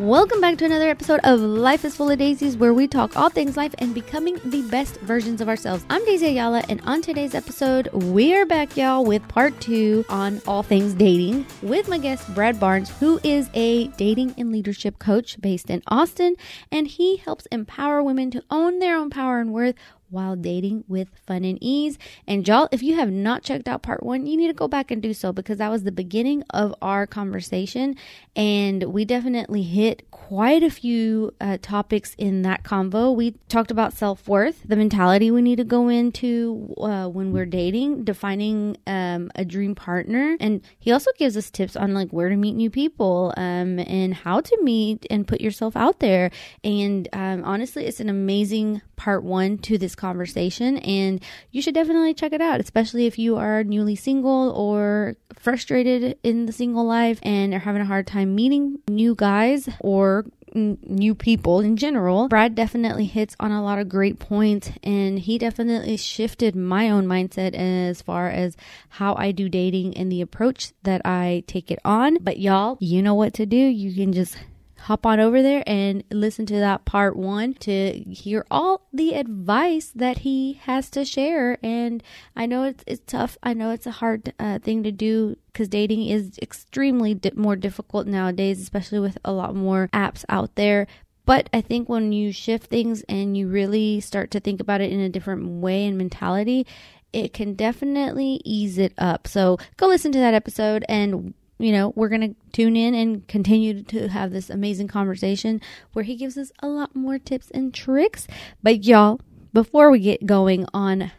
Welcome back to another episode of Life is Full of Daisies, where we talk all things life and becoming the best versions of ourselves. I'm Daisy Ayala, and on today's episode, we're back, y'all, with part 2 on all things dating with my guest, Brad Barnes, who is a dating and leadership coach based in Austin, and he helps empower women to own their own power and worth while dating with fun and ease. And y'all, if you have not checked out part 1, you need to go back and do so, because that was the beginning of our conversation, and we definitely hit quite a few topics in that convo. We talked about self-worth, the mentality we need to go into when we're dating, defining a dream partner, and he also gives us tips on like where to meet new people and how to meet and put yourself out there. And honestly, it's an amazing part 1 to this conversation, and you should definitely check it out, especially if you are newly single or frustrated in the single life and are having a hard time meeting new guys or new people in general. Brad definitely hits on a lot of great points, and he definitely shifted my own mindset as far as how I do dating and the approach that I take it on. But y'all, you know what to do. You can just hop on over there and listen to that part 1 to hear all the advice that he has to share. And I know it's tough. I know it's a hard thing to do, because dating is extremely more difficult nowadays, especially with a lot more apps out there. But I think when you shift things and you really start to think about it in a different way and mentality, it can definitely ease it up. So go listen to that episode, and you know, we're going to tune in and continue to have this amazing conversation where he gives us a lot more tips and tricks. But y'all, before we get going on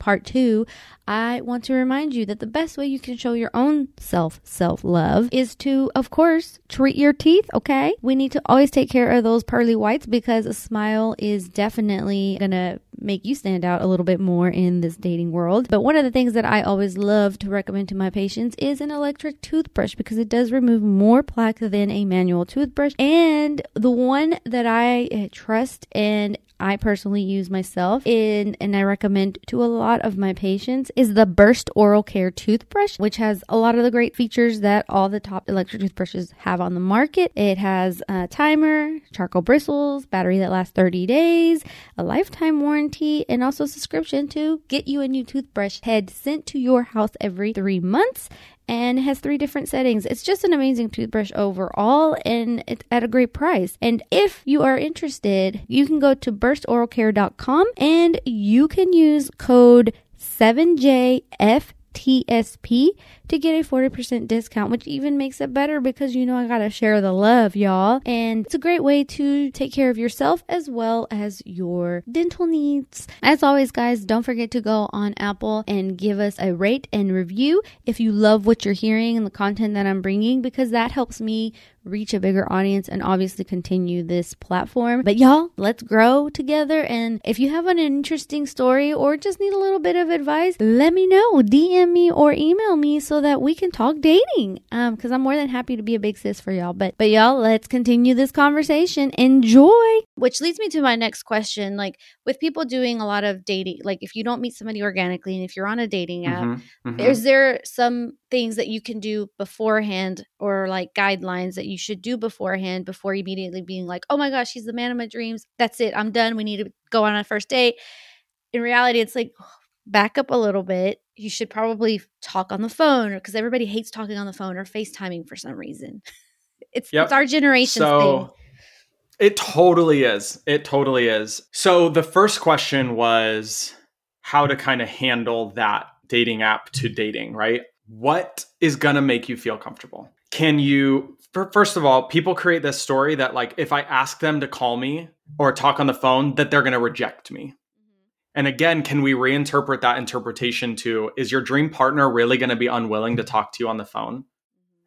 part 2, I want to remind you that the best way you can show your own self-love is to, of course, treat your teeth, okay? We need to always take care of those pearly whites, because a smile is definitely going to make you stand out a little bit more in this dating world. But one of the things that I always love to recommend to my patients is an electric toothbrush, because it does remove more plaque than a manual toothbrush. And the one that I trust and I personally use myself and I recommend to a lot of my patients is the Burst Oral Care toothbrush, which has a lot of the great features that all the top electric toothbrushes have on the market. It has a timer, charcoal bristles, battery that lasts 30 days, a lifetime warranty, and also subscription to get you a new toothbrush head sent to your house every 3 months. And has 3 different settings. It's just an amazing toothbrush overall, and it's at a great price. And if you are interested, you can go to burstoral care.com and you can use code 7JFTSP to get a 40% discount, which even makes it better, because you know I gotta share the love, y'all. And it's a great way to take care of yourself as well as your dental needs. As always, guys, don't forget to go on Apple and give us a rate and review if you love what you're hearing and the content that I'm bringing, because that helps me reach a bigger audience and obviously continue this platform. But y'all, let's grow together. And if you have an interesting story or just need a little bit of advice, let me know. DM me or email me so that we can talk dating, because I'm more than happy to be a big sis for y'all. But y'all, let's continue this conversation. Enjoy. Which leads me to my next question. Like, with people doing a lot of dating, like if you don't meet somebody organically and if you're on a dating app, is there some things that you can do beforehand, or like guidelines that you should do beforehand before immediately being like, oh my gosh, he's the man of my dreams, that's it, I'm done, we need to go on a first date? In reality, it's like, back up a little bit. You should probably talk on the phone, because everybody hates talking on the phone or FaceTiming for some reason. It's our generation's thing. It totally is. It totally is. So the first question was how to kind of handle that dating app to dating, right? What is going to make you feel comfortable? First of all, people create this story that like, if I ask them to call me or talk on the phone, that they're going to reject me. And again, can we reinterpret that interpretation to, is your dream partner really going to be unwilling to talk to you on the phone?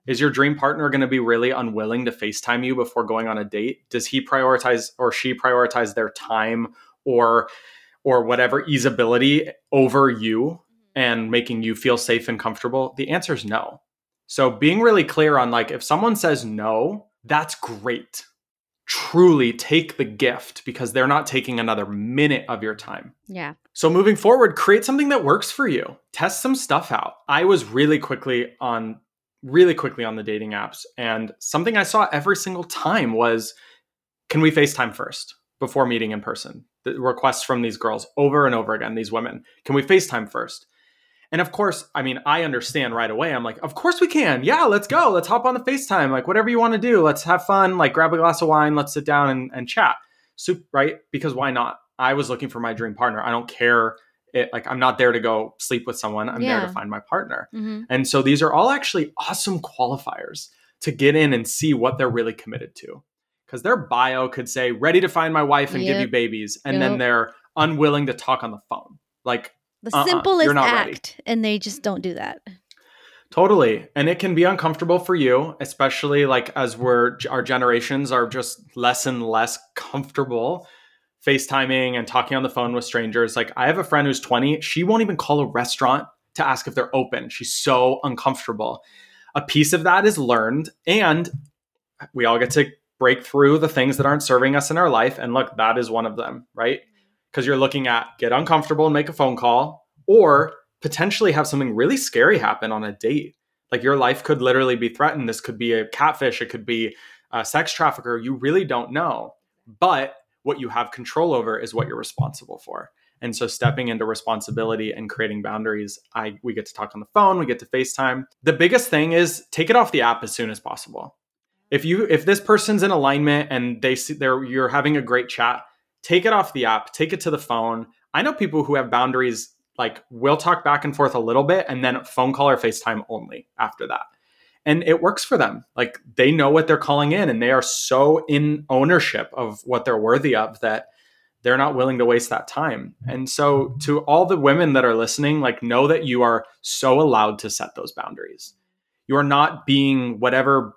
Is your dream partner going to be really unwilling to FaceTime you before going on a date? Does he prioritize or she prioritize their time or whatever easeability over you and making you feel safe and comfortable? The answer is no. So being really clear on like, if someone says no, that's great. Truly take the gift, because they're not taking another minute of your time. Yeah. So moving forward, create something that works for you. Test some stuff out. I was really quickly on really quickly on the dating apps. And something I saw every single time was, can we FaceTime first before meeting in person? The requests from these girls over and over again, these women, can we FaceTime first? And of course, I mean, I understand right away. I'm like, of course we can. Yeah, let's go. Let's hop on the FaceTime. Like, whatever you want to do. Let's have fun. Like, grab a glass of wine. Let's sit down and chat. So, right? Because why not? I was looking for my dream partner. I don't care. I'm not there to go sleep with someone. I'm there to find my partner. Mm-hmm. And so these are all actually awesome qualifiers to get in and see what they're really committed to. Because their bio could say, ready to find my wife and give you babies. And then they're unwilling to talk on the phone. Like, the simplest act. Ready. And they just don't do that. Totally. And it can be uncomfortable for you, especially like as our generations are just less and less comfortable FaceTiming and talking on the phone with strangers. Like, I have a friend who's 20. She won't even call a restaurant to ask if they're open. She's so uncomfortable. A piece of that is learned, and we all get to break through the things that aren't serving us in our life. And look, that is one of them, right? Because you're looking at get uncomfortable and make a phone call, or potentially have something really scary happen on a date. Like, your life could literally be threatened. This could be a catfish. It could be a sex trafficker. You really don't know. But what you have control over is what you're responsible for. And so stepping into responsibility and creating boundaries, we get to talk on the phone, we get to FaceTime. The biggest thing is take it off the app as soon as possible. If this person's in alignment and you're having a great chat, take it off the app, take it to the phone. I know people who have boundaries, like, we'll talk back and forth a little bit and then phone call or FaceTime only after that. And it works for them. Like, they know what they're calling in, and they are so in ownership of what they're worthy of that they're not willing to waste that time. And so to all the women that are listening, like, know that you are so allowed to set those boundaries. You are not being whatever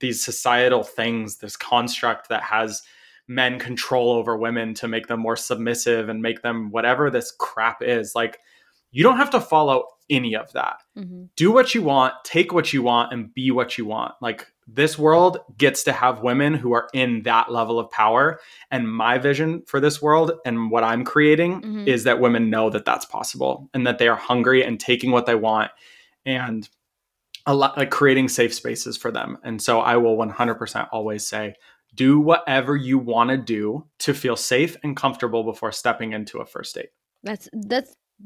these societal things, this construct that has men control over women to make them more submissive and make them whatever this crap is. Like, you don't have to follow any of that. Mm-hmm. Do what you want, take what you want, and be what you want. Like, this world gets to have women who are in that level of power. And my vision for this world and what I'm creating is that women know that that's possible and that they are hungry and taking what they want and creating safe spaces for them. And so I will 100% always say, do whatever you want to do to feel safe and comfortable before stepping into a first date. That's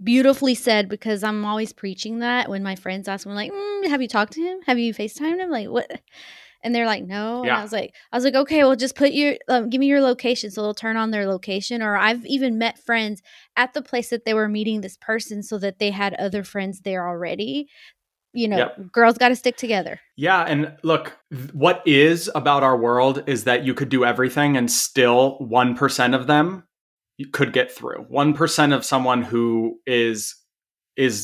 beautifully said, because I'm always preaching that when my friends ask me, like, have you talked to him? Have you FaceTimed him? Like, what? And they're like, no. Yeah. And I was like, okay, well, just put give me your location. So they'll turn on their location. Or I've even met friends at the place that they were meeting this person so that they had other friends there already. You know, Girls got to stick together. Yeah. And look, what is about our world is that you could do everything and still 1% of them you could get through. 1% of someone who is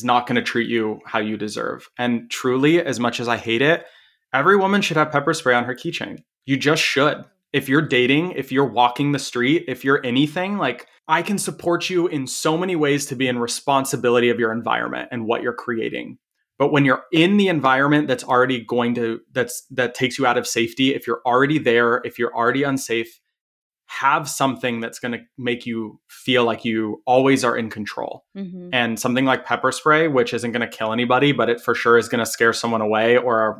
not going to treat you how you deserve. And truly, as much as I hate it, every woman should have pepper spray on her keychain. You just should. If you're dating, if you're walking the street, if you're anything, like, I can support you in so many ways to be in responsibility of your environment and what you're creating. But when you're in the environment that's already that takes you out of safety, if you're already there, if you're already unsafe, have something that's going to make you feel like you always are in control. Mm-hmm. And something like pepper spray, which isn't going to kill anybody, but it for sure is going to scare someone away or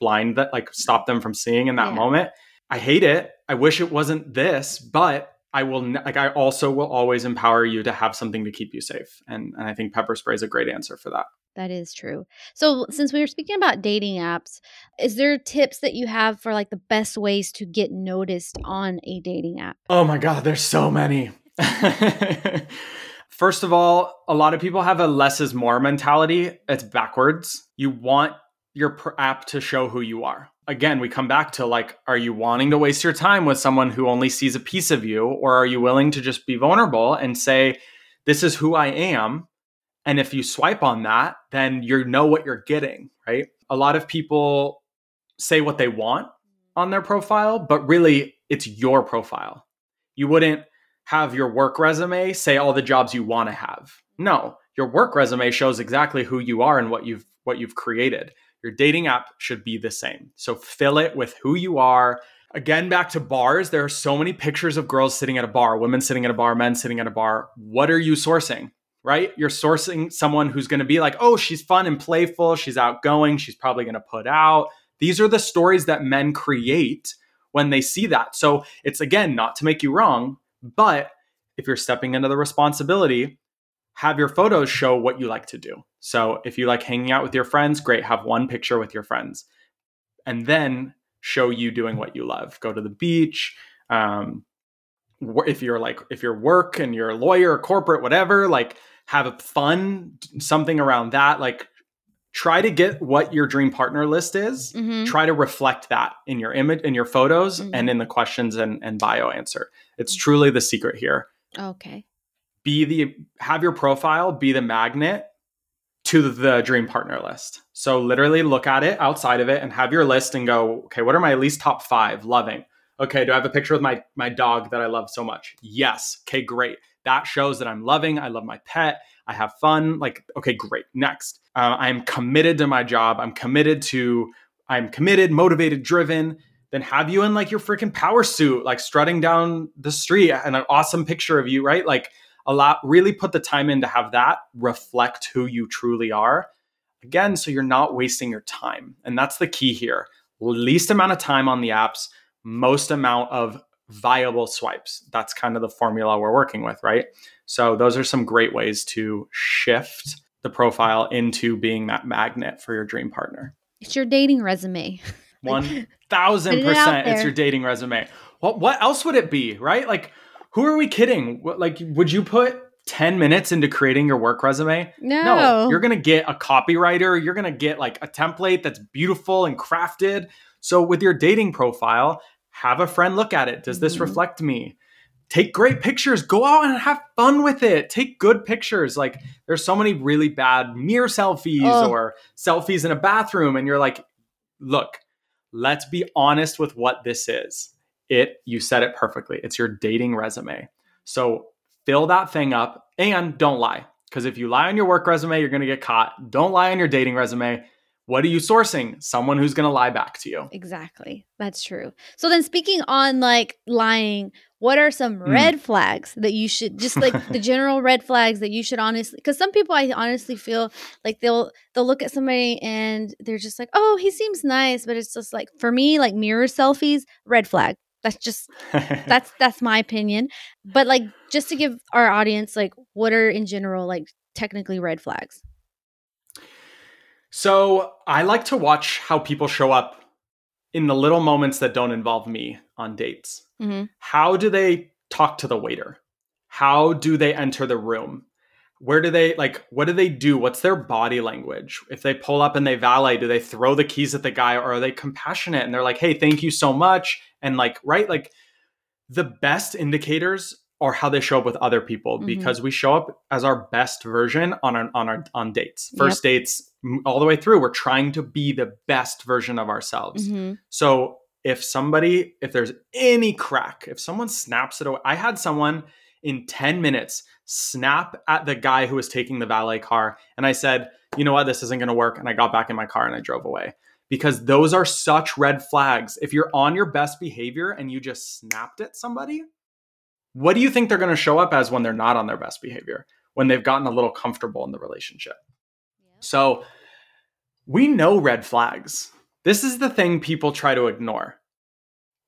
blind that, like, stop them from seeing in that moment. I hate it. I wish it wasn't this, but I will I also will always empower you to have something to keep you safe. And I think pepper spray is a great answer for that. That is true. So since we were speaking about dating apps, is there tips that you have for, like, the best ways to get noticed on a dating app? Oh my God, there's so many. First of all, a lot of people have a less is more mentality. It's backwards. You want your app to show who you are. Again, we come back to, like, are you wanting to waste your time with someone who only sees a piece of you? Or are you willing to just be vulnerable and say, this is who I am? And if you swipe on that, then you know what you're getting, right? A lot of people say what they want on their profile, but really it's your profile. You wouldn't have your work resume say all the jobs you want to have. No, your work resume shows exactly who you are and what you've created. Your dating app should be the same. So fill it with who you are. Again, back to bars. There are so many pictures of girls sitting at a bar, women sitting at a bar, men sitting at a bar. What are you sourcing? right? You're sourcing someone who's going to be like, oh, she's fun and playful. She's outgoing. She's probably going to put out. These are the stories that men create when they see that. So it's, again, not to make you wrong, but if you're stepping into the responsibility, have your photos show what you like to do. So if you like hanging out with your friends, great, have one picture with your friends. And then show you doing what you love. Go to the beach. If you're work and you're a lawyer or corporate, whatever, like have a fun, something around that. Like try to get what your dream partner list is. Mm-hmm. Try to reflect that in your image, in your photos, mm-hmm. and in the questions and bio answer. It's truly the secret here. Okay. Have your profile be the magnet to the dream partner list. So literally look at it outside of it and have your list and go, okay, what are my least top 5 loving? Okay, do I have a picture with my dog that I love so much? Yes. Okay, great. That shows that I'm loving. I love my pet. I have fun. Like, okay, great. Next. I'm committed to my job. I'm committed, motivated, driven. Then have you in like your freaking power suit, like strutting down the street and an awesome picture of you, right? Like really put the time in to have that reflect who you truly are. Again, so you're not wasting your time. And that's the key here. Least amount of time on the apps, most amount of viable swipes. That's kind of the formula we're working with, right? So those are some great ways to shift the profile into being that magnet for your dream partner. It's your dating resume. 1,000%. It's your dating resume. What else would it be, right? Like, who are we kidding? Like, would you put 10 minutes into creating your work resume? No, you're going to get a copywriter. You're going to get like a template that's beautiful and crafted. So with your dating profile, have a friend look at it. Does this reflect me? Take great pictures. Go out and have fun with it. Take good pictures. Like there's so many really bad mirror selfies or selfies in a bathroom. And you're like, look, let's be honest with what this is. You said it perfectly. It's your dating resume. So fill that thing up and don't lie. Because if you lie on your work resume, you're going to get caught. Don't lie on your dating resume. What are you sourcing? Someone who's going to lie back to you. Exactly. That's true. So then speaking on like lying, what are some red flags that you should just like the general red flags that you should honestly, because some people I honestly feel like they'll look at somebody and they're just like, oh, he seems nice. But it's just like for me, like mirror selfies, red flag. That's my opinion. But like just to give our audience, like what are in general, like technically red flags? So I like to watch how people show up in the little moments that don't involve me on dates. Mm-hmm. How do they talk to the waiter? How do they enter the room? Where do they like, what do they do? What's their body language? If they pull up and they valet, do they throw the keys at the guy or are they compassionate? And they're like, hey, thank you so much. And like, right? Like the best indicators are how they show up with other people, mm-hmm. because we show up as our best version on dates, first yep. dates all the way through. We're trying to be the best version of ourselves. Mm-hmm. So if there's any crack, if someone snaps it away, I had someone in 10 minutes snap at the guy who was taking the valet car. And I said, you know what, this isn't going to work. And I got back in my car and I drove away because those are such red flags. If you're on your best behavior and you just snapped at somebody, what do you think they're going to show up as when they're not on their best behavior, when they've gotten a little comfortable in the relationship? Yeah. So we know red flags. This is the thing people try to ignore.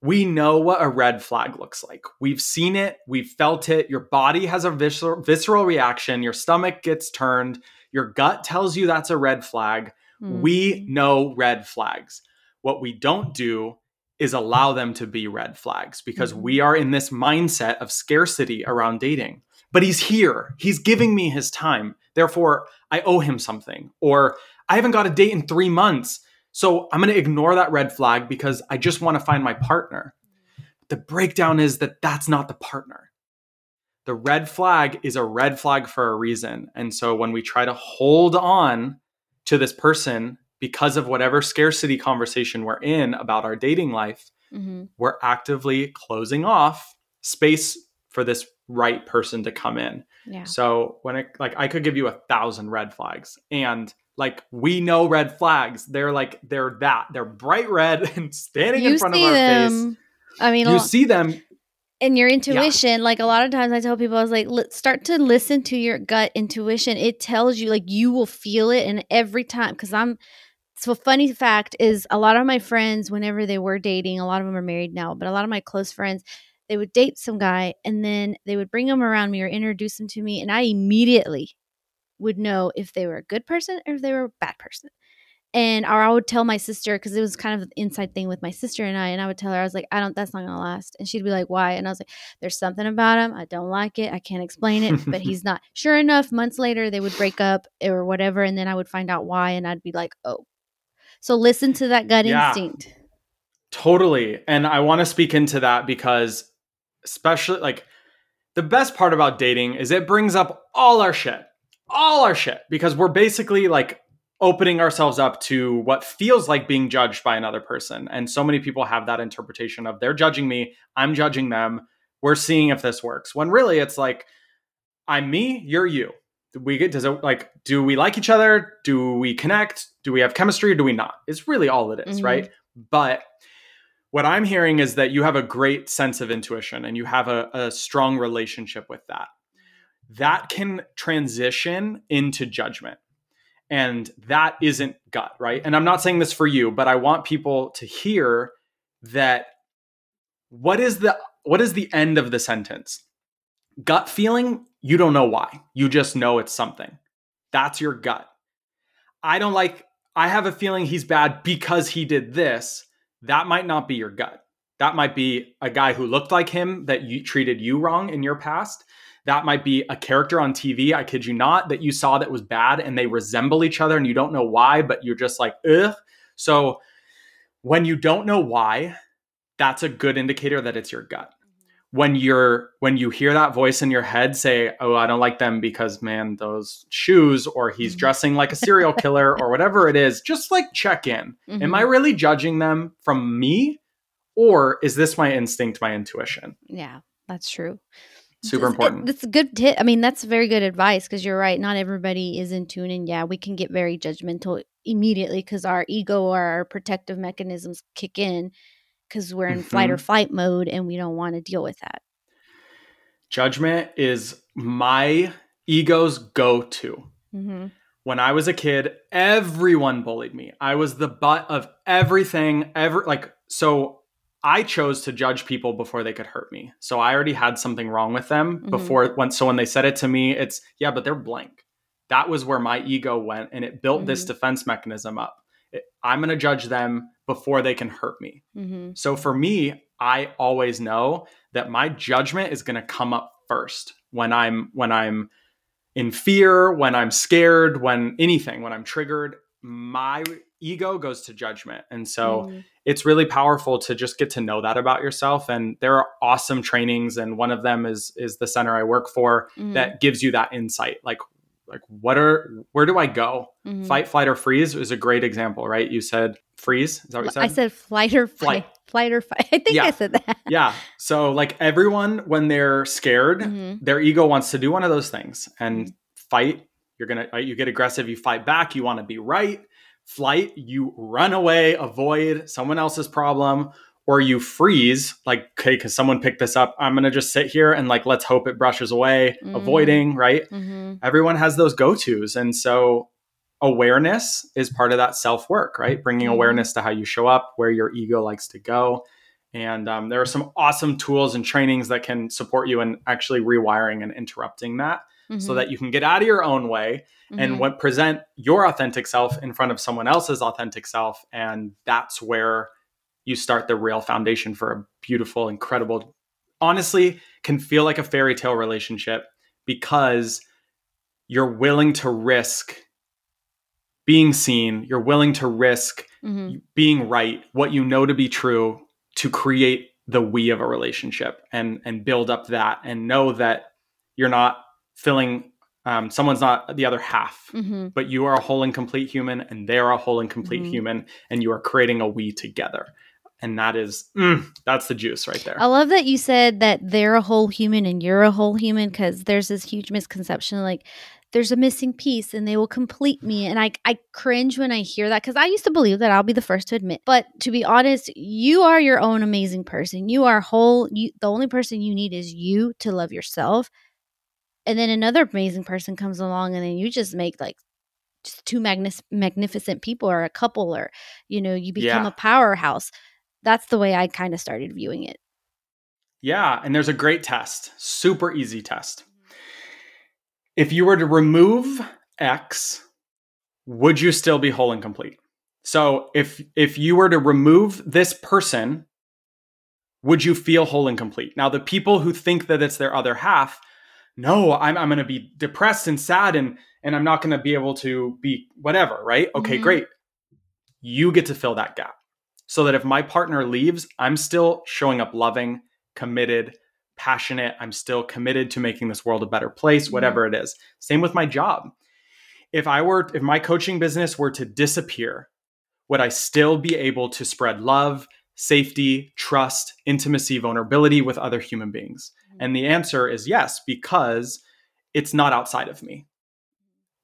We know what a red flag looks like. We've seen it. We've felt it. Your body has a visceral reaction. Your stomach gets turned. Your gut tells you that's a red flag. Mm. We know red flags. What we don't do is allow them to be red flags because we are in this mindset of scarcity around dating. But he's here. He's giving me his time. Therefore, I owe him something. Or I haven't got a date in 3 months. So I'm going to ignore that red flag because I just want to find my partner. The breakdown is that that's not the partner. The red flag is a red flag for a reason. And so when we try to hold on to this person because of whatever scarcity conversation we're in about our dating life, we're actively closing off space for this right person to come in. Yeah. So when I could give you 1,000 red flags and like we know red flags. They're bright red and standing in front of our face. I mean, you see them. And your intuition, like a lot of times I tell people, I was like, start to listen to your gut intuition. It tells you, like, you will feel it. And every time, because so funny fact is a lot of my friends, whenever they were dating, a lot of them are married now, but a lot of my close friends, they would date some guy and then they would bring him around me or introduce him to me. And I immediately would know if they were a good person or if they were a bad person. And or I would tell my sister, because it was kind of an inside thing with my sister and I would tell her, I was like, that's not going to last. And she'd be like, why? And I was like, there's something about him. I don't like it. I can't explain it, but he's not. Sure enough, months later, they would break up or whatever. And then I would find out why. And I'd be like, oh. So listen to that gut instinct. Totally. And I want to speak into that because especially like the best part about dating is it brings up all our shit because we're basically like opening ourselves up to what feels like being judged by another person. And so many people have that interpretation of they're judging me, I'm judging them, we're seeing if this works. When really it's like, I'm me, you're you. Do we like each other? Do we connect? Do we have chemistry or do we not? It's really all it is, right? But what I'm hearing is that you have a great sense of intuition and you have a strong relationship with that. That can transition into judgment. And that isn't gut, right? And I'm not saying this for you, but I want people to hear that what is the end of the sentence? Gut feeling, you don't know why. You just know it's something. That's your gut. I have a feeling he's bad because he did this. That might not be your gut. That might be a guy who looked like him that you treated you wrong in your past. That might be a character on TV, I kid you not, that you saw that was bad and they resemble each other and you don't know why, but you're just like, ugh. So when you don't know why, that's a good indicator that it's your gut. When you hear that voice in your head say, oh, I don't like them because, man, those shoes, or he's dressing like a serial killer or whatever it is, just like check in. Am I really judging them from me? Or is this my instinct, my intuition? Yeah, that's true. Super important. That's a good tip. I mean, that's very good advice because you're right. Not everybody is in tune. And yeah, we can get very judgmental immediately because our ego or our protective mechanisms kick in because we're in flight or flight mode and we don't want to deal with that. Judgment is my ego's go-to. When I was a kid, everyone bullied me. I was the butt of everything. So I chose to judge people before they could hurt me. So I already had something wrong with them before. When they said it to me, it's, yeah, but they're blank. That was where my ego went. And it built this defense mechanism up. I'm going to judge them before they can hurt me. So for me, I always know that my judgment is going to come up first when I'm in fear, when I'm scared, when I'm triggered, my ego goes to judgment. And so it's really powerful to just get to know that about yourself. And there are awesome trainings. And one of them is the center I work for that gives you that insight. Like where do I go? Fight, flight, or freeze is a great example, right? You said freeze. Is that what you said? I said flight or fight. I think I said that. Yeah. So like everyone, when they're scared, their ego wants to do one of those things and fight. You get aggressive, you fight back. You want to be right. Flight, you run away, avoid someone else's problem, or you freeze, like, okay, because someone picked this up, I'm going to just sit here and like, let's hope it brushes away, avoiding, right? Everyone has those go-tos. And so awareness is part of that self-work, right? Bringing awareness to how you show up, where your ego likes to go. And there are some awesome tools and trainings that can support you in actually rewiring and interrupting that. So that you can get out of your own way and present your authentic self in front of someone else's authentic self. And that's where you start the real foundation for a beautiful, incredible, honestly, can feel like a fairy tale relationship because you're willing to risk being seen. You're willing to risk being right, what you know to be true, to create the we of a relationship and build up that and know that you're not feeling someone's not the other half, but you are a whole and complete human and they're a whole and complete human and you are creating a we together. And that is, that's the juice right there. I love that you said that they're a whole human and you're a whole human because there's this huge misconception like there's a missing piece and they will complete me. And I cringe when I hear that because I used to believe that. I'll be the first to admit. But to be honest, you are your own amazing person. You are whole. The only person you need is you to love yourself. And then another amazing person comes along and then you just make like just two magnificent people or a couple or, you know, you become a powerhouse. That's the way I kind of started viewing it. Yeah. And there's a great test, super easy test. If you were to remove X, would you still be whole and complete? So if you were to remove this person, would you feel whole and complete? Now, the people who think that it's their other half, no, I'm going to be depressed and sad and I'm not going to be able to be whatever, right? Okay, great. You get to fill that gap so that if my partner leaves, I'm still showing up loving, committed, passionate. I'm still committed to making this world a better place, whatever it is. Same with my job. If my coaching business were to disappear, would I still be able to spread love, safety, trust, intimacy, vulnerability with other human beings? And the answer is yes, because it's not outside of me.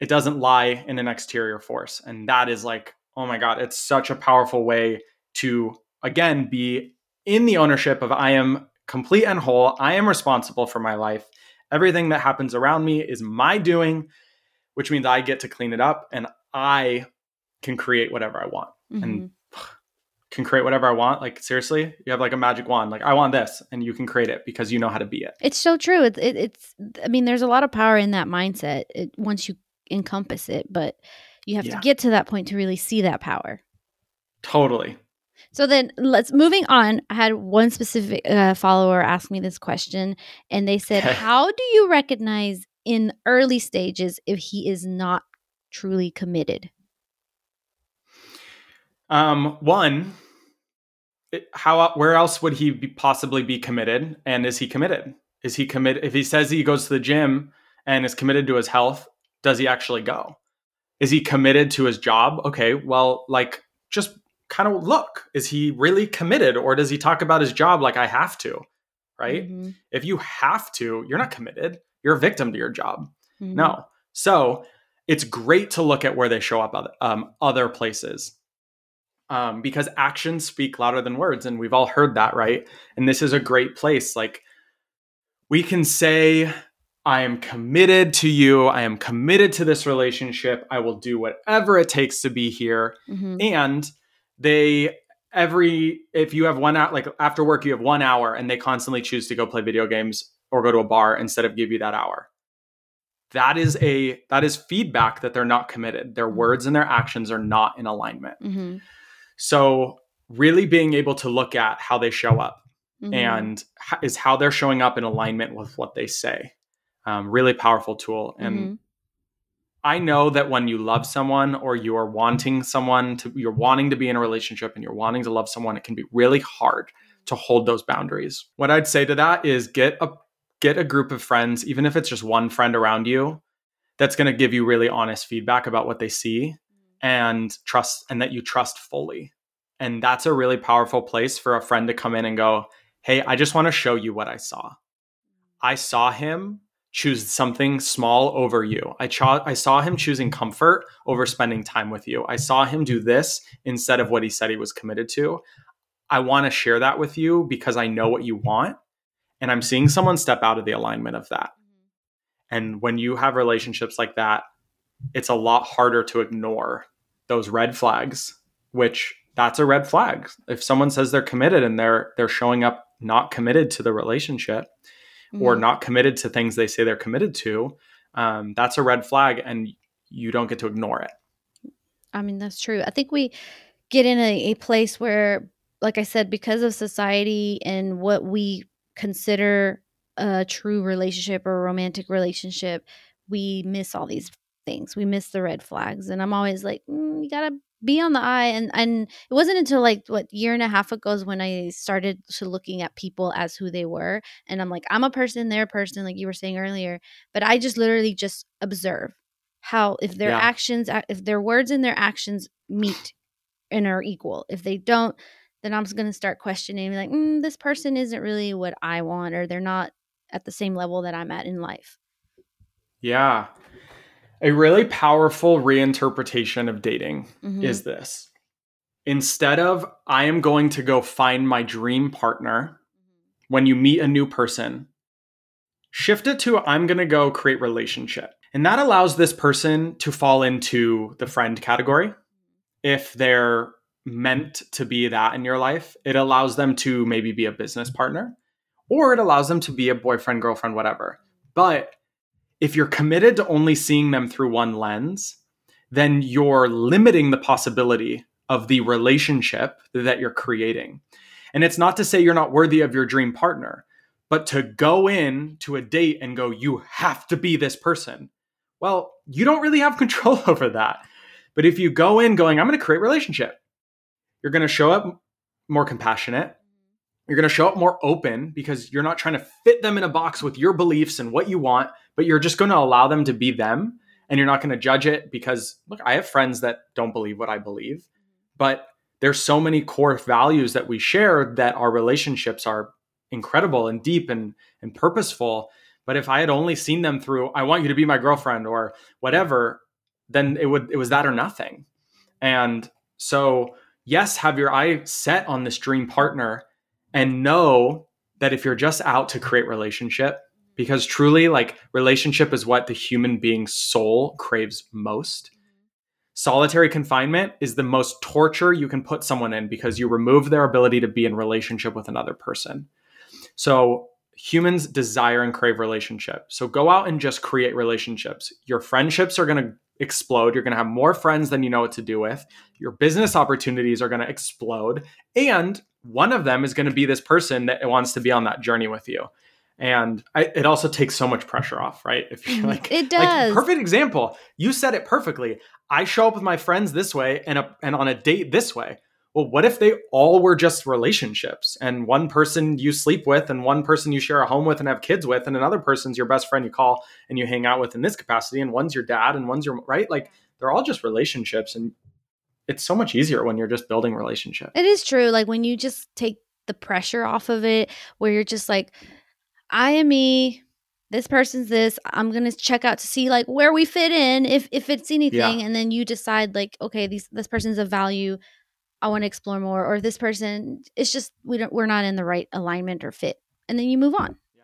It doesn't lie in an exterior force. And that is like, oh my God, it's such a powerful way to, again, be in the ownership of I am complete and whole. I am responsible for my life. Everything that happens around me is my doing, which means I get to clean it up and I can create whatever I want. And can create whatever I want. Like, seriously, you have like a magic wand. Like, I want this, and you can create it because you know how to be it. It's so true. It's I mean, there's a lot of power in that mindset once you encompass it, but you have to get to that point to really see that power. Totally. So then moving on, I had one specific follower ask me this question, and they said, how do you recognize in early stages if he is not truly committed? Where else would he possibly be committed? And is he committed? Is he committed? If he says he goes to the gym and is committed to his health, does he actually go? Is he committed to his job? Okay, well, like, just kind of look, is he really committed, or does he talk about his job like I have to, right? If you have to, you're not committed. You're a victim to your job. No. So it's great to look at where they show up other places. Because actions speak louder than words. And we've all heard that, right? And this is a great place. Like, we can say, I am committed to you. I am committed to this relationship. I will do whatever it takes to be here. And if you have 1 hour, like after work, you have 1 hour and they constantly choose to go play video games or go to a bar instead of give you that hour. That is feedback that they're not committed. Their words and their actions are not in alignment. So really being able to look at how they show up and is how they're showing up in alignment with what they say. Really powerful tool. And I know that when you love someone or you are wanting someone to, you're wanting to be in a relationship and you're wanting to love someone, it can be really hard to hold those boundaries. What I'd say to that is get a group of friends, even if it's just one friend around you, that's going to give you really honest feedback about what they see. And trust, and that you trust fully. And that's a really powerful place for a friend to come in and go, hey, I just want to show you what I saw. I saw him choose something small over you. I saw him choosing comfort over spending time with you. I saw him do this instead of what he said he was committed to. I want to share that with you because I know what you want. And I'm seeing someone step out of the alignment of that. And when you have relationships like that, it's a lot harder to ignore those red flags, which that's a red flag. If someone says they're committed and they're showing up not committed to the relationship or not committed to things they say they're committed to, that's a red flag and you don't get to ignore it. I mean, that's true. I think we get in a place where, like I said, because of society and what we consider a true relationship or a romantic relationship, we miss all these things. We miss the red flags. And I'm always like, you gotta be on the eye. And it wasn't until like year and a half ago is when I started to looking at people as who they were. And I'm like, I'm a person, they're a person, like you were saying earlier, but I just literally just observe how if their actions, if their words and their actions meet and are equal, if they don't, then I'm just going to start questioning like, this person isn't really what I want, or they're not at the same level that I'm at in life. Yeah. A really powerful reinterpretation of dating is this. Instead of, I am going to go find my dream partner, when you meet a new person, shift it to, I'm going to go create relationship. And that allows this person to fall into the friend category. If they're meant to be that in your life, it allows them to maybe be a business partner, or it allows them to be a boyfriend, girlfriend, whatever. But if you're committed to only seeing them through one lens, then you're limiting the possibility of the relationship that you're creating. And it's not to say you're not worthy of your dream partner, but to go in to a date and go, you have to be this person. Well, you don't really have control over that. But if you go in going, I'm going to create relationship, you're going to show up more compassionate. You're going to show up more open because you're not trying to fit them in a box with your beliefs and what you want, but you're just going to allow them to be them, and you're not going to judge it because, look, I have friends that don't believe what I believe, but there's so many core values that we share that our relationships are incredible and deep and purposeful. But if I had only seen them through, I want you to be my girlfriend or whatever, then it was that or nothing. And so, yes, have your eye set on this dream partner. And know that if you're just out to create relationship, because truly, like, relationship is what the human being soul craves most. Solitary confinement is the most torture you can put someone in because you remove their ability to be in relationship with another person. So humans desire and crave relationship. So go out and just create relationships. Your friendships are going to explode. You're going to have more friends than you know what to do with. Your business opportunities are going to explode. And one of them is going to be this person that wants to be on that journey with you. And it also takes so much pressure off, right? If you're like, it does. Like, perfect example. You said it perfectly. I show up with my friends this way and on a date this way. Well, what if they all were just relationships and one person you sleep with and one person you share a home with and have kids with and another person's your best friend you call and you hang out with in this capacity and one's your dad and one's your, right? Like, they're all just relationships, and it's so much easier when you're just building relationships. It is true. Like, when you just take the pressure off of it, where you're just like, I am me, this person's this, I'm going to check out to see like where we fit in, if it's anything. Yeah. And then you decide like, okay, this person's of value, I want to explore more, or this person, it's just, we're not in the right alignment or fit. And then you move on. Yeah.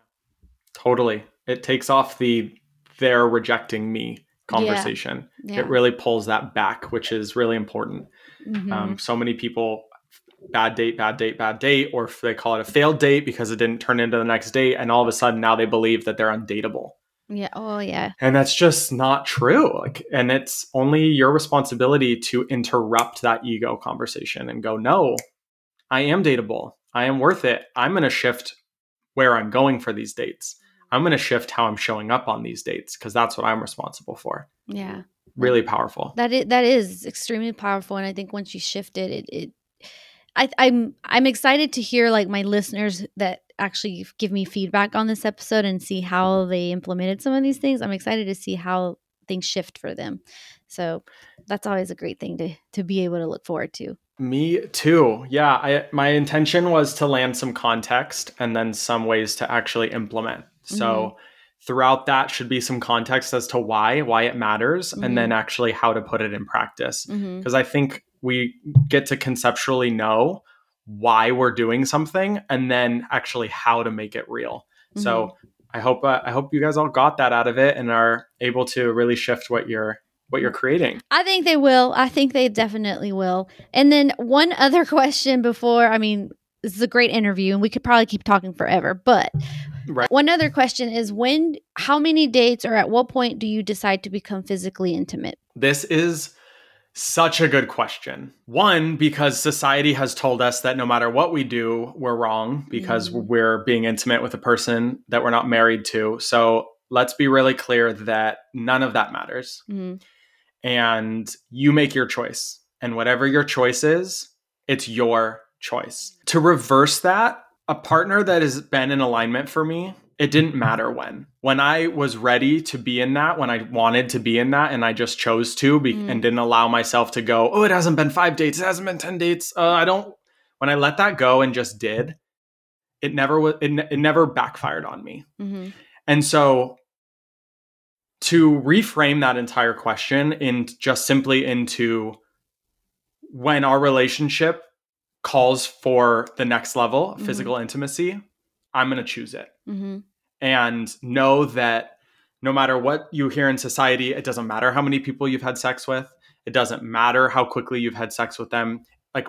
Totally. It takes off the, they're rejecting me conversation. Yeah. Yeah. It really pulls that back, which is really important. Mm-hmm. So many people, bad date, or if they call it a failed date because it didn't turn into the next date. And all of a sudden now they believe that they're undateable. Yeah. Oh yeah. And that's just not true. Like, and it's only your responsibility to interrupt that ego conversation and go, no, I am dateable. I am worth it. I'm going to shift where I'm going for these dates. I'm going to shift how I'm showing up on these dates because that's what I'm responsible for. Yeah. Really powerful. That is extremely powerful. And I think once you shift it, I'm excited to hear like my listeners that actually give me feedback on this episode and see how they implemented some of these things. I'm excited to see how things shift for them. So that's always a great thing to be able to look forward to. Me too. Yeah. My intention was to land some context and then some ways to actually implement. So throughout that should be some context as to why it matters, and then actually how to put it in practice. Because I think we get to conceptually know why we're doing something and then actually how to make it real. So I hope you guys all got that out of it and are able to really shift what you're creating. I think they will. I think they definitely will. And then one other question before, I mean, this is a great interview and we could probably keep talking forever, but right. One other question is how many dates or at what point do you decide to become physically intimate? This is such a good question. One, because society has told us that no matter what we do, we're wrong because we're being intimate with a person that we're not married to. So let's be really clear that none of that matters. And you make your choice. And whatever your choice is, it's your choice. To reverse that, a partner that has been in alignment for me, it didn't matter when I was ready to be in that, when I wanted to be in that, and I just chose to and didn't allow myself to go, oh, it hasn't been 5 dates. It hasn't been 10 dates. When I let that go and just did, it never backfired on me. And so to reframe that entire question in just simply into when our relationship calls for the next level of mm-hmm. physical intimacy, I'm going to choose it. Mm-hmm. And know that no matter what you hear in society, it doesn't matter how many people you've had sex with. It doesn't matter how quickly you've had sex with them. Like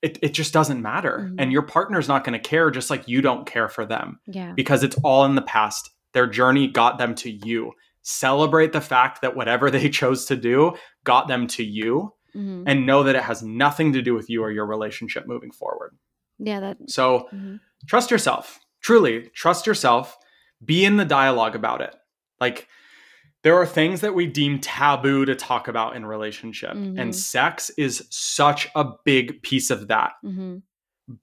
it just doesn't matter. Mm-hmm. And your partner's not going to care, just like you don't care for them. Yeah. Because it's all in the past. Their journey got them to you. Celebrate the fact that whatever they chose to do got them to you. Mm-hmm. And know that it has nothing to do with you or your relationship moving forward. Yeah. So mm-hmm. trust yourself. Truly, trust yourself. Be in the dialogue about it. Like, there are things that we deem taboo to talk about in relationship. Mm-hmm. And sex is such a big piece of that. Mm-hmm.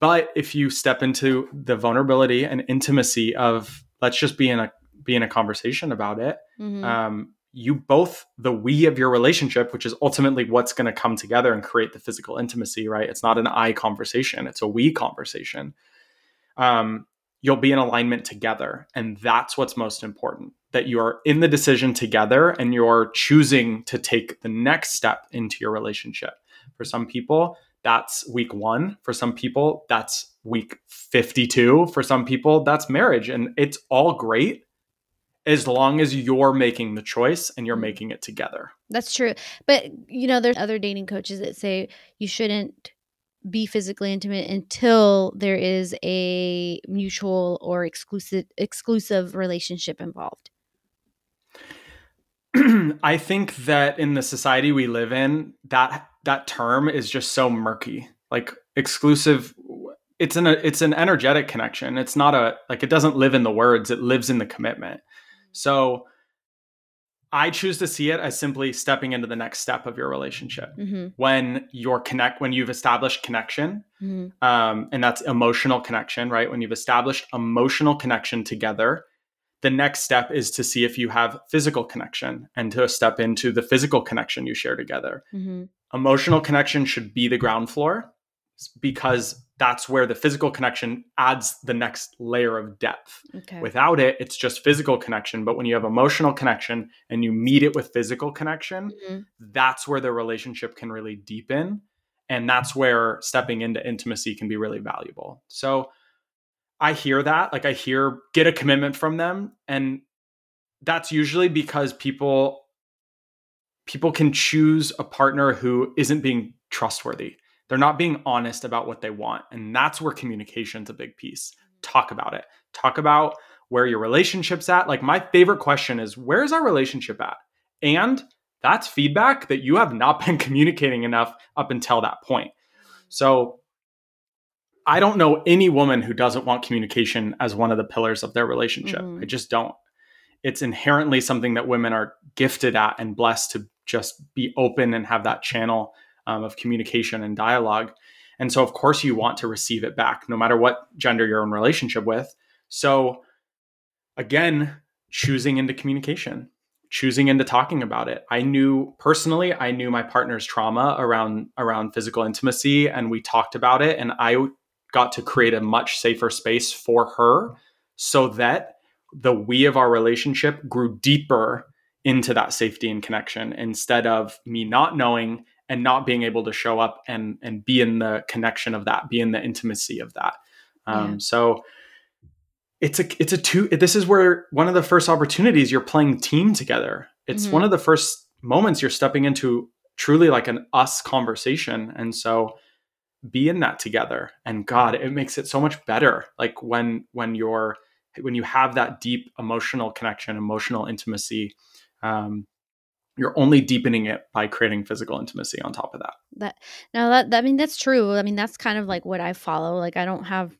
But if you step into the vulnerability and intimacy of, let's just be in a conversation about it. Mm-hmm. You both, the we of your relationship, which is ultimately what's going to come together and create the physical intimacy, right? It's not an I conversation. It's a we conversation. You'll be in alignment together. And that's what's most important, that you are in the decision together and you're choosing to take the next step into your relationship. For some people, that's week 1. For some people, that's week 52. For some people, that's marriage. And it's all great, as long as you're making the choice and you're making it together. That's true. But, you know, there's other dating coaches that say you shouldn't be physically intimate until there is a mutual or exclusive relationship involved. I think that in the society we live in, that term is just so murky. Like, exclusive, it's an energetic connection. It's not it doesn't live in the words. It lives in the commitment. So I choose to see it as simply stepping into the next step of your relationship. Mm-hmm. When you've established connection, mm-hmm. And that's emotional connection, right? When you've established emotional connection together, the next step is to see if you have physical connection and to step into the physical connection you share together. Mm-hmm. Emotional connection should be the ground floor, because that's where the physical connection adds the next layer of depth. Okay. Without it, it's just physical connection. But when you have emotional connection and you meet it with physical connection, mm-hmm. that's where the relationship can really deepen. And that's where stepping into intimacy can be really valuable. So I hear that. Like, I hear, get a commitment from them. And that's usually because people can choose a partner who isn't being trustworthy. They're not being honest about what they want. And that's where communication's a big piece. Talk about it. Talk about where your relationship's at. Like, my favorite question is, where's our relationship at? And that's feedback that you have not been communicating enough up until that point. So I don't know any woman who doesn't want communication as one of the pillars of their relationship. Mm-hmm. I just don't. It's inherently something that women are gifted at and blessed to just be open and have that channel of communication and dialogue. And so, of course, you want to receive it back, no matter what gender you're in relationship with. So again, choosing into communication, choosing into talking about it. I knew my partner's trauma around physical intimacy, and we talked about it, and I got to create a much safer space for her so that the we of our relationship grew deeper into that safety and connection, instead of me not knowing and not being able to show up and be in the connection of that, be in the intimacy of that. Yeah. So this is where one of the first opportunities you're playing team together. It's mm-hmm. one of the first moments you're stepping into truly like an us conversation. And so be in that together, and God, it makes it so much better. Like when you have that deep emotional connection, emotional intimacy, you're only deepening it by creating physical intimacy on top of that. That's true. I mean, that's kind of like what I follow. Like, I don't have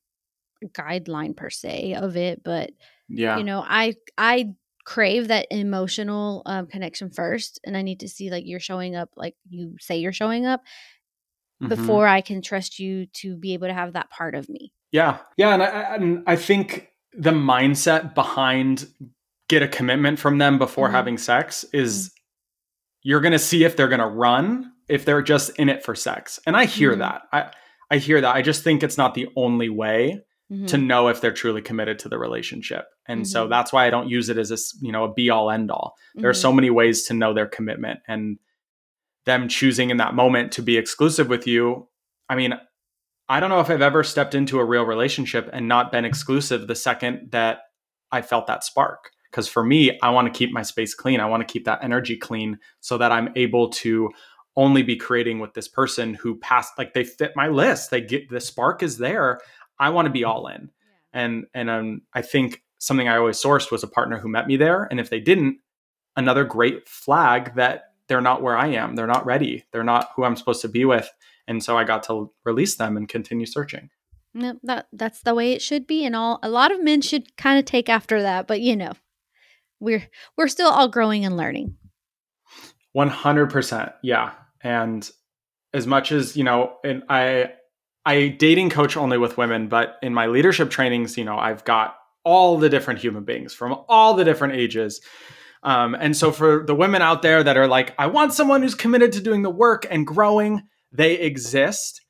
a guideline per se of it, but yeah, you know, I crave that emotional connection first, and I need to see like you're showing up, like you say you're showing up, mm-hmm. before I can trust you to be able to have that part of me. Yeah, yeah, and I think the mindset behind get a commitment from them before mm-hmm. having sex is. Mm-hmm. You're going to see if they're going to run, if they're just in it for sex. And I hear mm-hmm. that. I hear that. I just think it's not the only way mm-hmm. to know if they're truly committed to the relationship. And mm-hmm. so that's why I don't use it as a be all end all. There mm-hmm. are so many ways to know their commitment, and them choosing in that moment to be exclusive with you. I mean, I don't know if I've ever stepped into a real relationship and not been exclusive the second that I felt that spark. Because for me, I want to keep my space clean. I want to keep that energy clean so that I'm able to only be creating with this person who passed, like they fit my list. They get, the spark is there. I want to be all in. Yeah. And I think something I always sourced was a partner who met me there. And if they didn't, another great flag that they're not where I am. They're not ready. They're not who I'm supposed to be with. And so I got to release them and continue searching. No, that's the way it should be. And a lot of men should kind of take after that. But, we're still all growing and learning. 100%. Yeah. And as much as, and I dating coach only with women, but in my leadership trainings, I've got all the different human beings from all the different ages. And so for the women out there that are like, I want someone who's committed to doing the work and growing, they exist.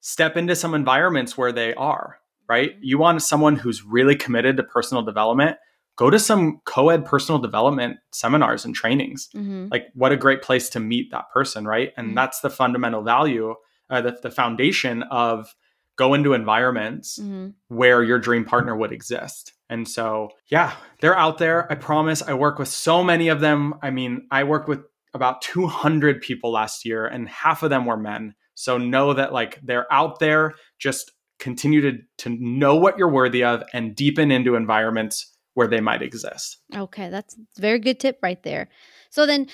Step into some environments where they are, right? You want someone who's really committed to personal development, go to some co-ed personal development seminars and trainings. Mm-hmm. Like, what a great place to meet that person, right? And mm-hmm. that's the fundamental value, the foundation of go into environments mm-hmm. where your dream partner would exist. And so, yeah, they're out there. I promise. I work with so many of them. I mean, I worked with about 200 people last year, and half of them were men. So know that they're out there. Just continue to know what you're worthy of and deepen into environments where they might exist. Okay. That's a very good tip right there. So then,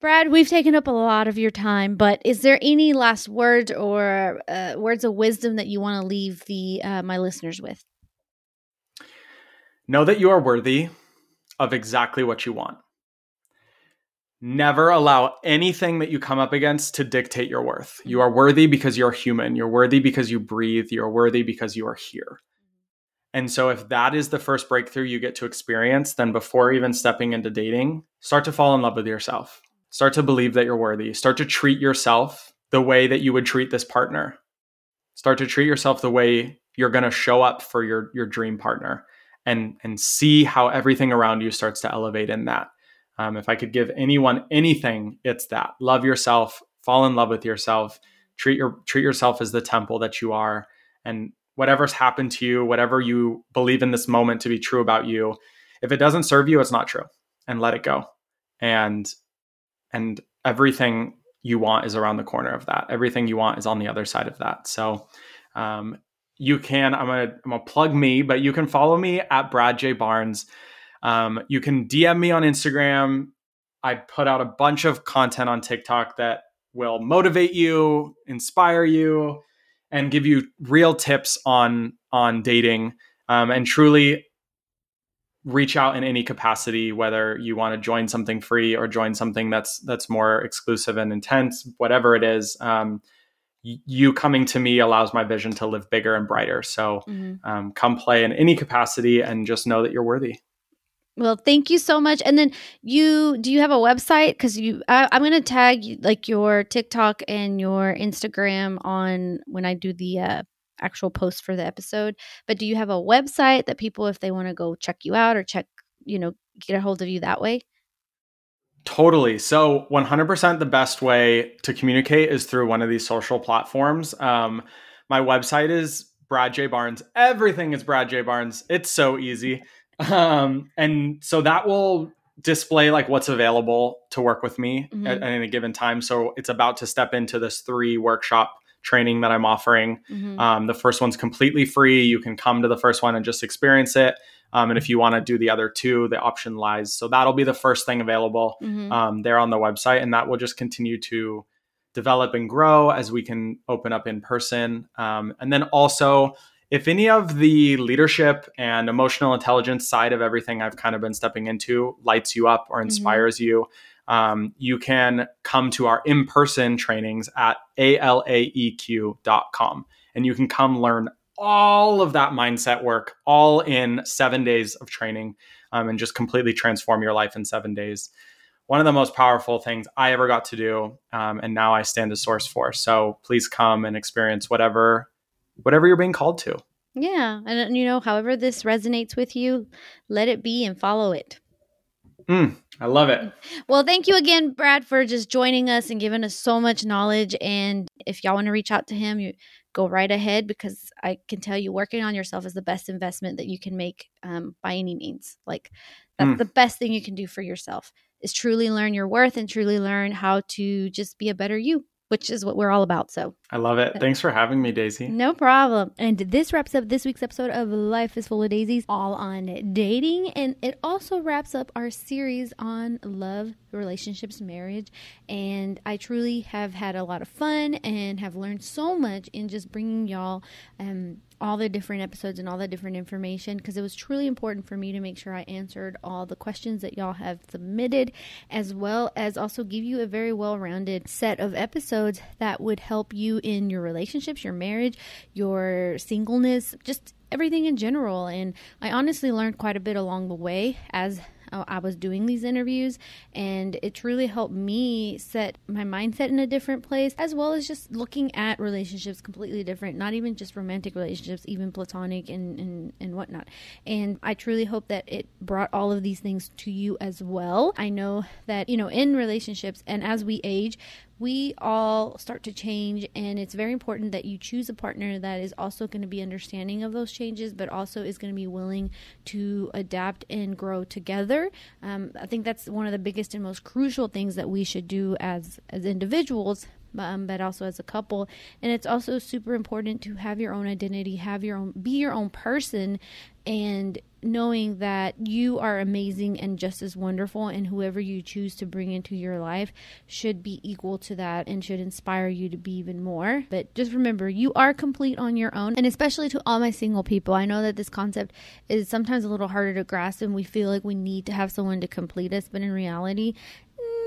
Brad, we've taken up a lot of your time, but is there any last words or words of wisdom that you want to leave my listeners with? Know that you are worthy of exactly what you want. Never allow anything that you come up against to dictate your worth. You are worthy because you're human. You're worthy because you breathe. You're worthy because you are here. And so if that is the first breakthrough you get to experience, then before even stepping into dating, start to fall in love with yourself. Start to believe that you're worthy. Start to treat yourself the way that you would treat this partner. Start to treat yourself the way you're going to show up for your dream partner, and see how everything around you starts to elevate in that. If I could give anyone anything, it's that. Love yourself, fall in love with yourself, treat yourself as the temple that you are, and whatever's happened to you, whatever you believe in this moment to be true about you, if it doesn't serve you, it's not true, and let it go. And everything you want is around the corner of that. Everything you want is on the other side of that. So, I'm gonna plug me, but you can follow me at Brad J. Barnes. You can DM me on Instagram. I put out a bunch of content on TikTok that will motivate you, inspire you, and give you real tips on dating, and truly reach out in any capacity, whether you want to join something free or join something that's more exclusive and intense, whatever it is. You coming to me allows my vision to live bigger and brighter. So mm-hmm. Come play in any capacity, and just know that you're worthy. Well, thank you so much. And then do you have a website? Because I'm going to tag your TikTok and your Instagram on when I do the actual post for the episode. But do you have a website that people, if they want to go check you out or get a hold of you that way? Totally. So 100% the best way to communicate is through one of these social platforms. My website is Brad J. Barnes. Everything is Brad J. Barnes. It's so easy. And so that will display what's available to work with me mm-hmm. at any given time. So it's about to step into this 3 workshop training that I'm offering. Mm-hmm. The first one's completely free. You can come to the first one and just experience it. And if you want to do the other 2, the option lies. So that'll be the first thing available mm-hmm. There on the website. And that will just continue to develop and grow as we can open up in person. And then also, if any of the leadership and emotional intelligence side of everything I've kind of been stepping into lights you up or inspires mm-hmm. you, you can come to our in-person trainings at alaeq.com. And you can come learn all of that mindset work, all in 7 days of training, and just completely transform your life in 7 days. One of the most powerful things I ever got to do, and now I stand as source for. So please come and experience whatever you're being called to. Yeah. And, however this resonates with you, let it be and follow it. I love it. Well, thank you again, Brad, for just joining us and giving us so much knowledge. And if y'all want to reach out to him, you go right ahead, because I can tell you working on yourself is the best investment that you can make by any means. Like, that's the best thing you can do for yourself, is truly learn your worth and truly learn how to just be a better you, which is what we're all about. So I love it. Thanks for having me, Daisy. No problem. And this wraps up this week's episode of Life is Full of Daisies, all on dating. And it also wraps up our series on love, relationships, marriage. And I truly have had a lot of fun and have learned so much in just bringing y'all all the different episodes and all the different information, because it was truly important for me to make sure I answered all the questions that y'all have submitted, as well as also give you a very well-rounded set of episodes that would help you in your relationships, your marriage, your singleness, just everything in general. And I honestly learned quite a bit along the way as I was doing these interviews, and it truly helped me set my mindset in a different place, as well as just looking at relationships completely different, not even just romantic relationships, even platonic and whatnot. And I truly hope that it brought all of these things to you as well. I know that, in relationships and as we age, we all start to change, and it's very important that you choose a partner that is also going to be understanding of those changes, but also is going to be willing to adapt and grow together. I think that's one of the biggest and most crucial things that we should do as individuals, but also as a couple. And it's also super important to have your own identity, be your own person, and knowing that you are amazing and just as wonderful, and whoever you choose to bring into your life should be equal to that and should inspire you to be even more. But just remember, you are complete on your own. And especially to all my single people, I know that this concept is sometimes a little harder to grasp, and we feel like we need to have someone to complete us, but in reality,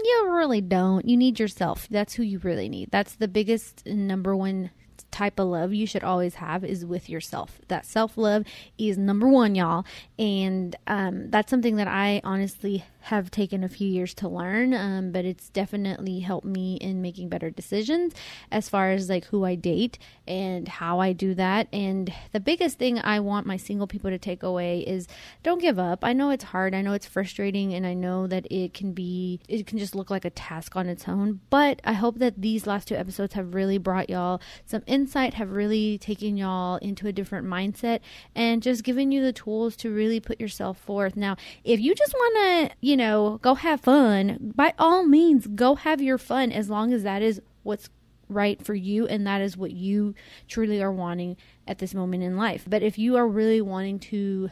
you really don't. You need yourself. That's who you really need. That's the biggest and number one type of love you should always have, is with yourself. That self-love is number one, y'all. And that's something that I honestly have taken a few years to learn, but it's definitely helped me in making better decisions as far as like who I date and how I do that. And the biggest thing I want my single people to take away is don't give up. I know it's hard, I know it's frustrating, and I know that it can just look like a task on its own, but I hope that these last two episodes have really brought y'all some insight, have really taken y'all into a different mindset, and just given you the tools to really put yourself forth. Now, if you just want to, go have fun, by all means, go have your fun, as long as that is what's right for you and that is what you truly are wanting at this moment in life. But if you are really wanting to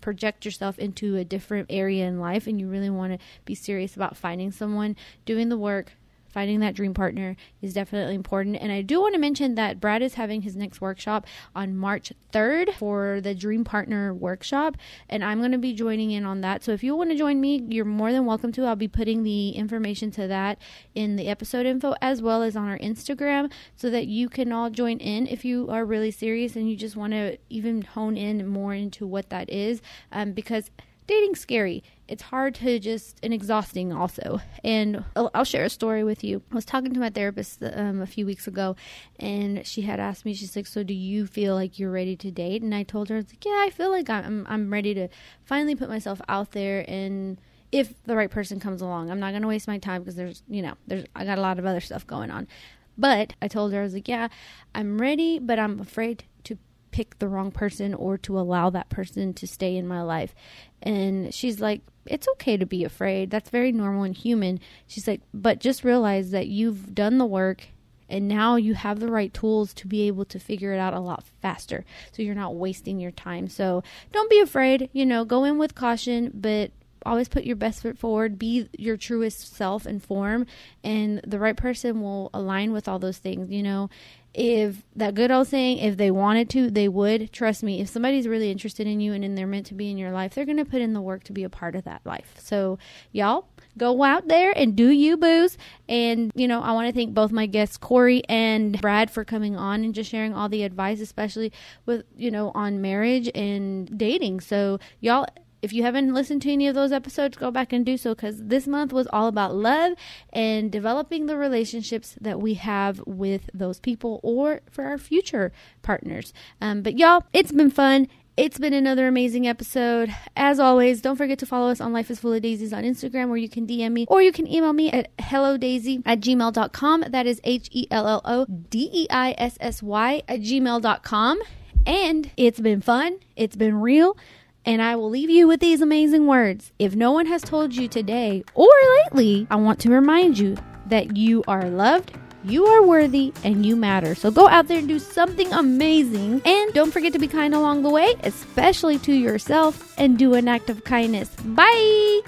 project yourself into a different area in life, and you really want to be serious about finding someone, doing the work, finding that dream partner is definitely important. And I do want to mention that Brad is having his next workshop on March 3rd for the Dream Partner Workshop, and I'm going to be joining in on that. So if you want to join me, you're more than welcome to. I'll be putting the information to that in the episode info, as well as on our Instagram, so that you can all join in if you are really serious and you just want to even hone in more into what that is, because dating's scary. It's hard to just, and exhausting also. And I'll share a story with you. I was talking to my therapist a few weeks ago, and she had asked me, she's like, so do you feel like you're ready to date? And I told her, yeah, I feel like I'm ready to finally put myself out there, and if the right person comes along, I'm not going to waste my time, because I got a lot of other stuff going on. But I told her, yeah, I'm ready, but I'm afraid to pick the wrong person or to allow that person to stay in my life. And she's like, it's okay to be afraid. That's very normal and human. She's like, but just realize that you've done the work, and now you have the right tools to be able to figure it out a lot faster, so you're not wasting your time. So don't be afraid, go in with caution, but always put your best foot forward, be your truest self and form, and the right person will align with all those things. If that good old saying, if they wanted to, they would. Trust me, if somebody's really interested in you and they're meant to be in your life, they're going to put in the work to be a part of that life. So y'all go out there and do you, booze. And, I want to thank both my guests, Corey and Brad, for coming on and just sharing all the advice, especially with, on marriage and dating. So y'all If you haven't listened to any of those episodes, go back and do so, because this month was all about love and developing the relationships that we have with those people or for our future partners. But y'all, it's been fun. It's been another amazing episode. As always, don't forget to follow us on Life is Full of Daisies on Instagram, where you can DM me or you can email me at hellodaisy@gmail.com. That is hellodaisy@gmail.com. And it's been fun. It's been real. And I will leave you with these amazing words. If no one has told you today or lately, I want to remind you that you are loved, you are worthy, and you matter. So go out there and do something amazing. And don't forget to be kind along the way, especially to yourself, and do an act of kindness. Bye!